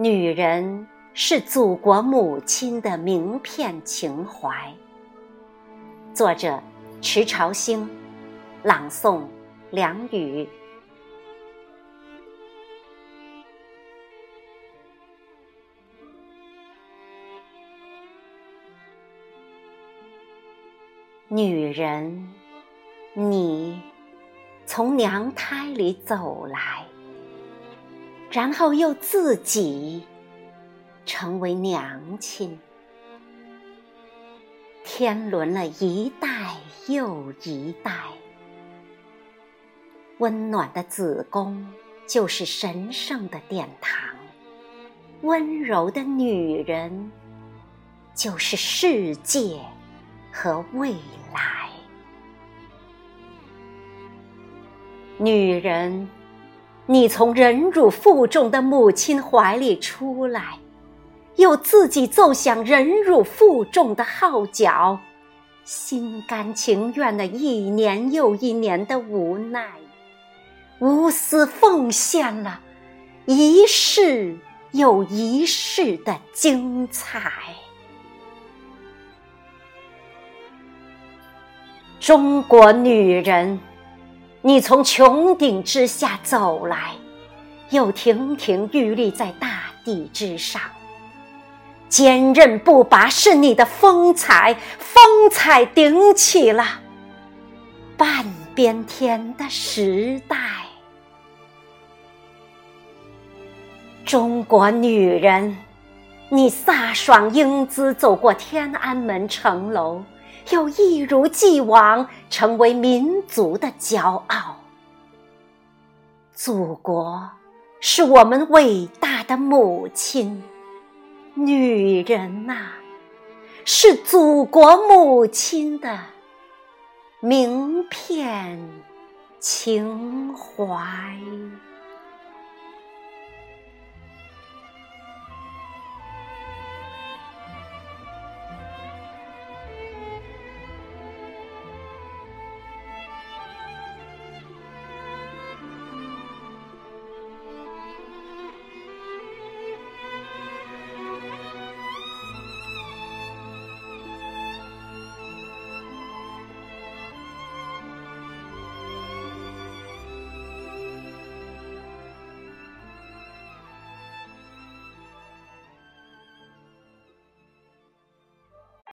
女人是祖国母亲的名片情怀。作者迟朝兴，朗诵梁宇。女人，你从娘胎里走来，然后又自己成为娘亲，天轮了一代又一代。温暖的子宫就是神圣的殿堂，温柔的女人就是世界和未来。女人，你从忍辱负重的母亲怀里出来，又自己奏响忍辱负重的号角，心甘情愿的一年又一年的无奈，无私奉献了一世又一世的精彩。中国女人，你从穹顶之下走来，又亭亭玉立在大地之上，坚韧不拔是你的风采，风采顶起了半边天的时代。中国女人，你飒爽英姿走过天安门城楼，又一如既往成为民族的骄傲。祖国是我们伟大的母亲，女人呐，是祖国母亲的名片情怀。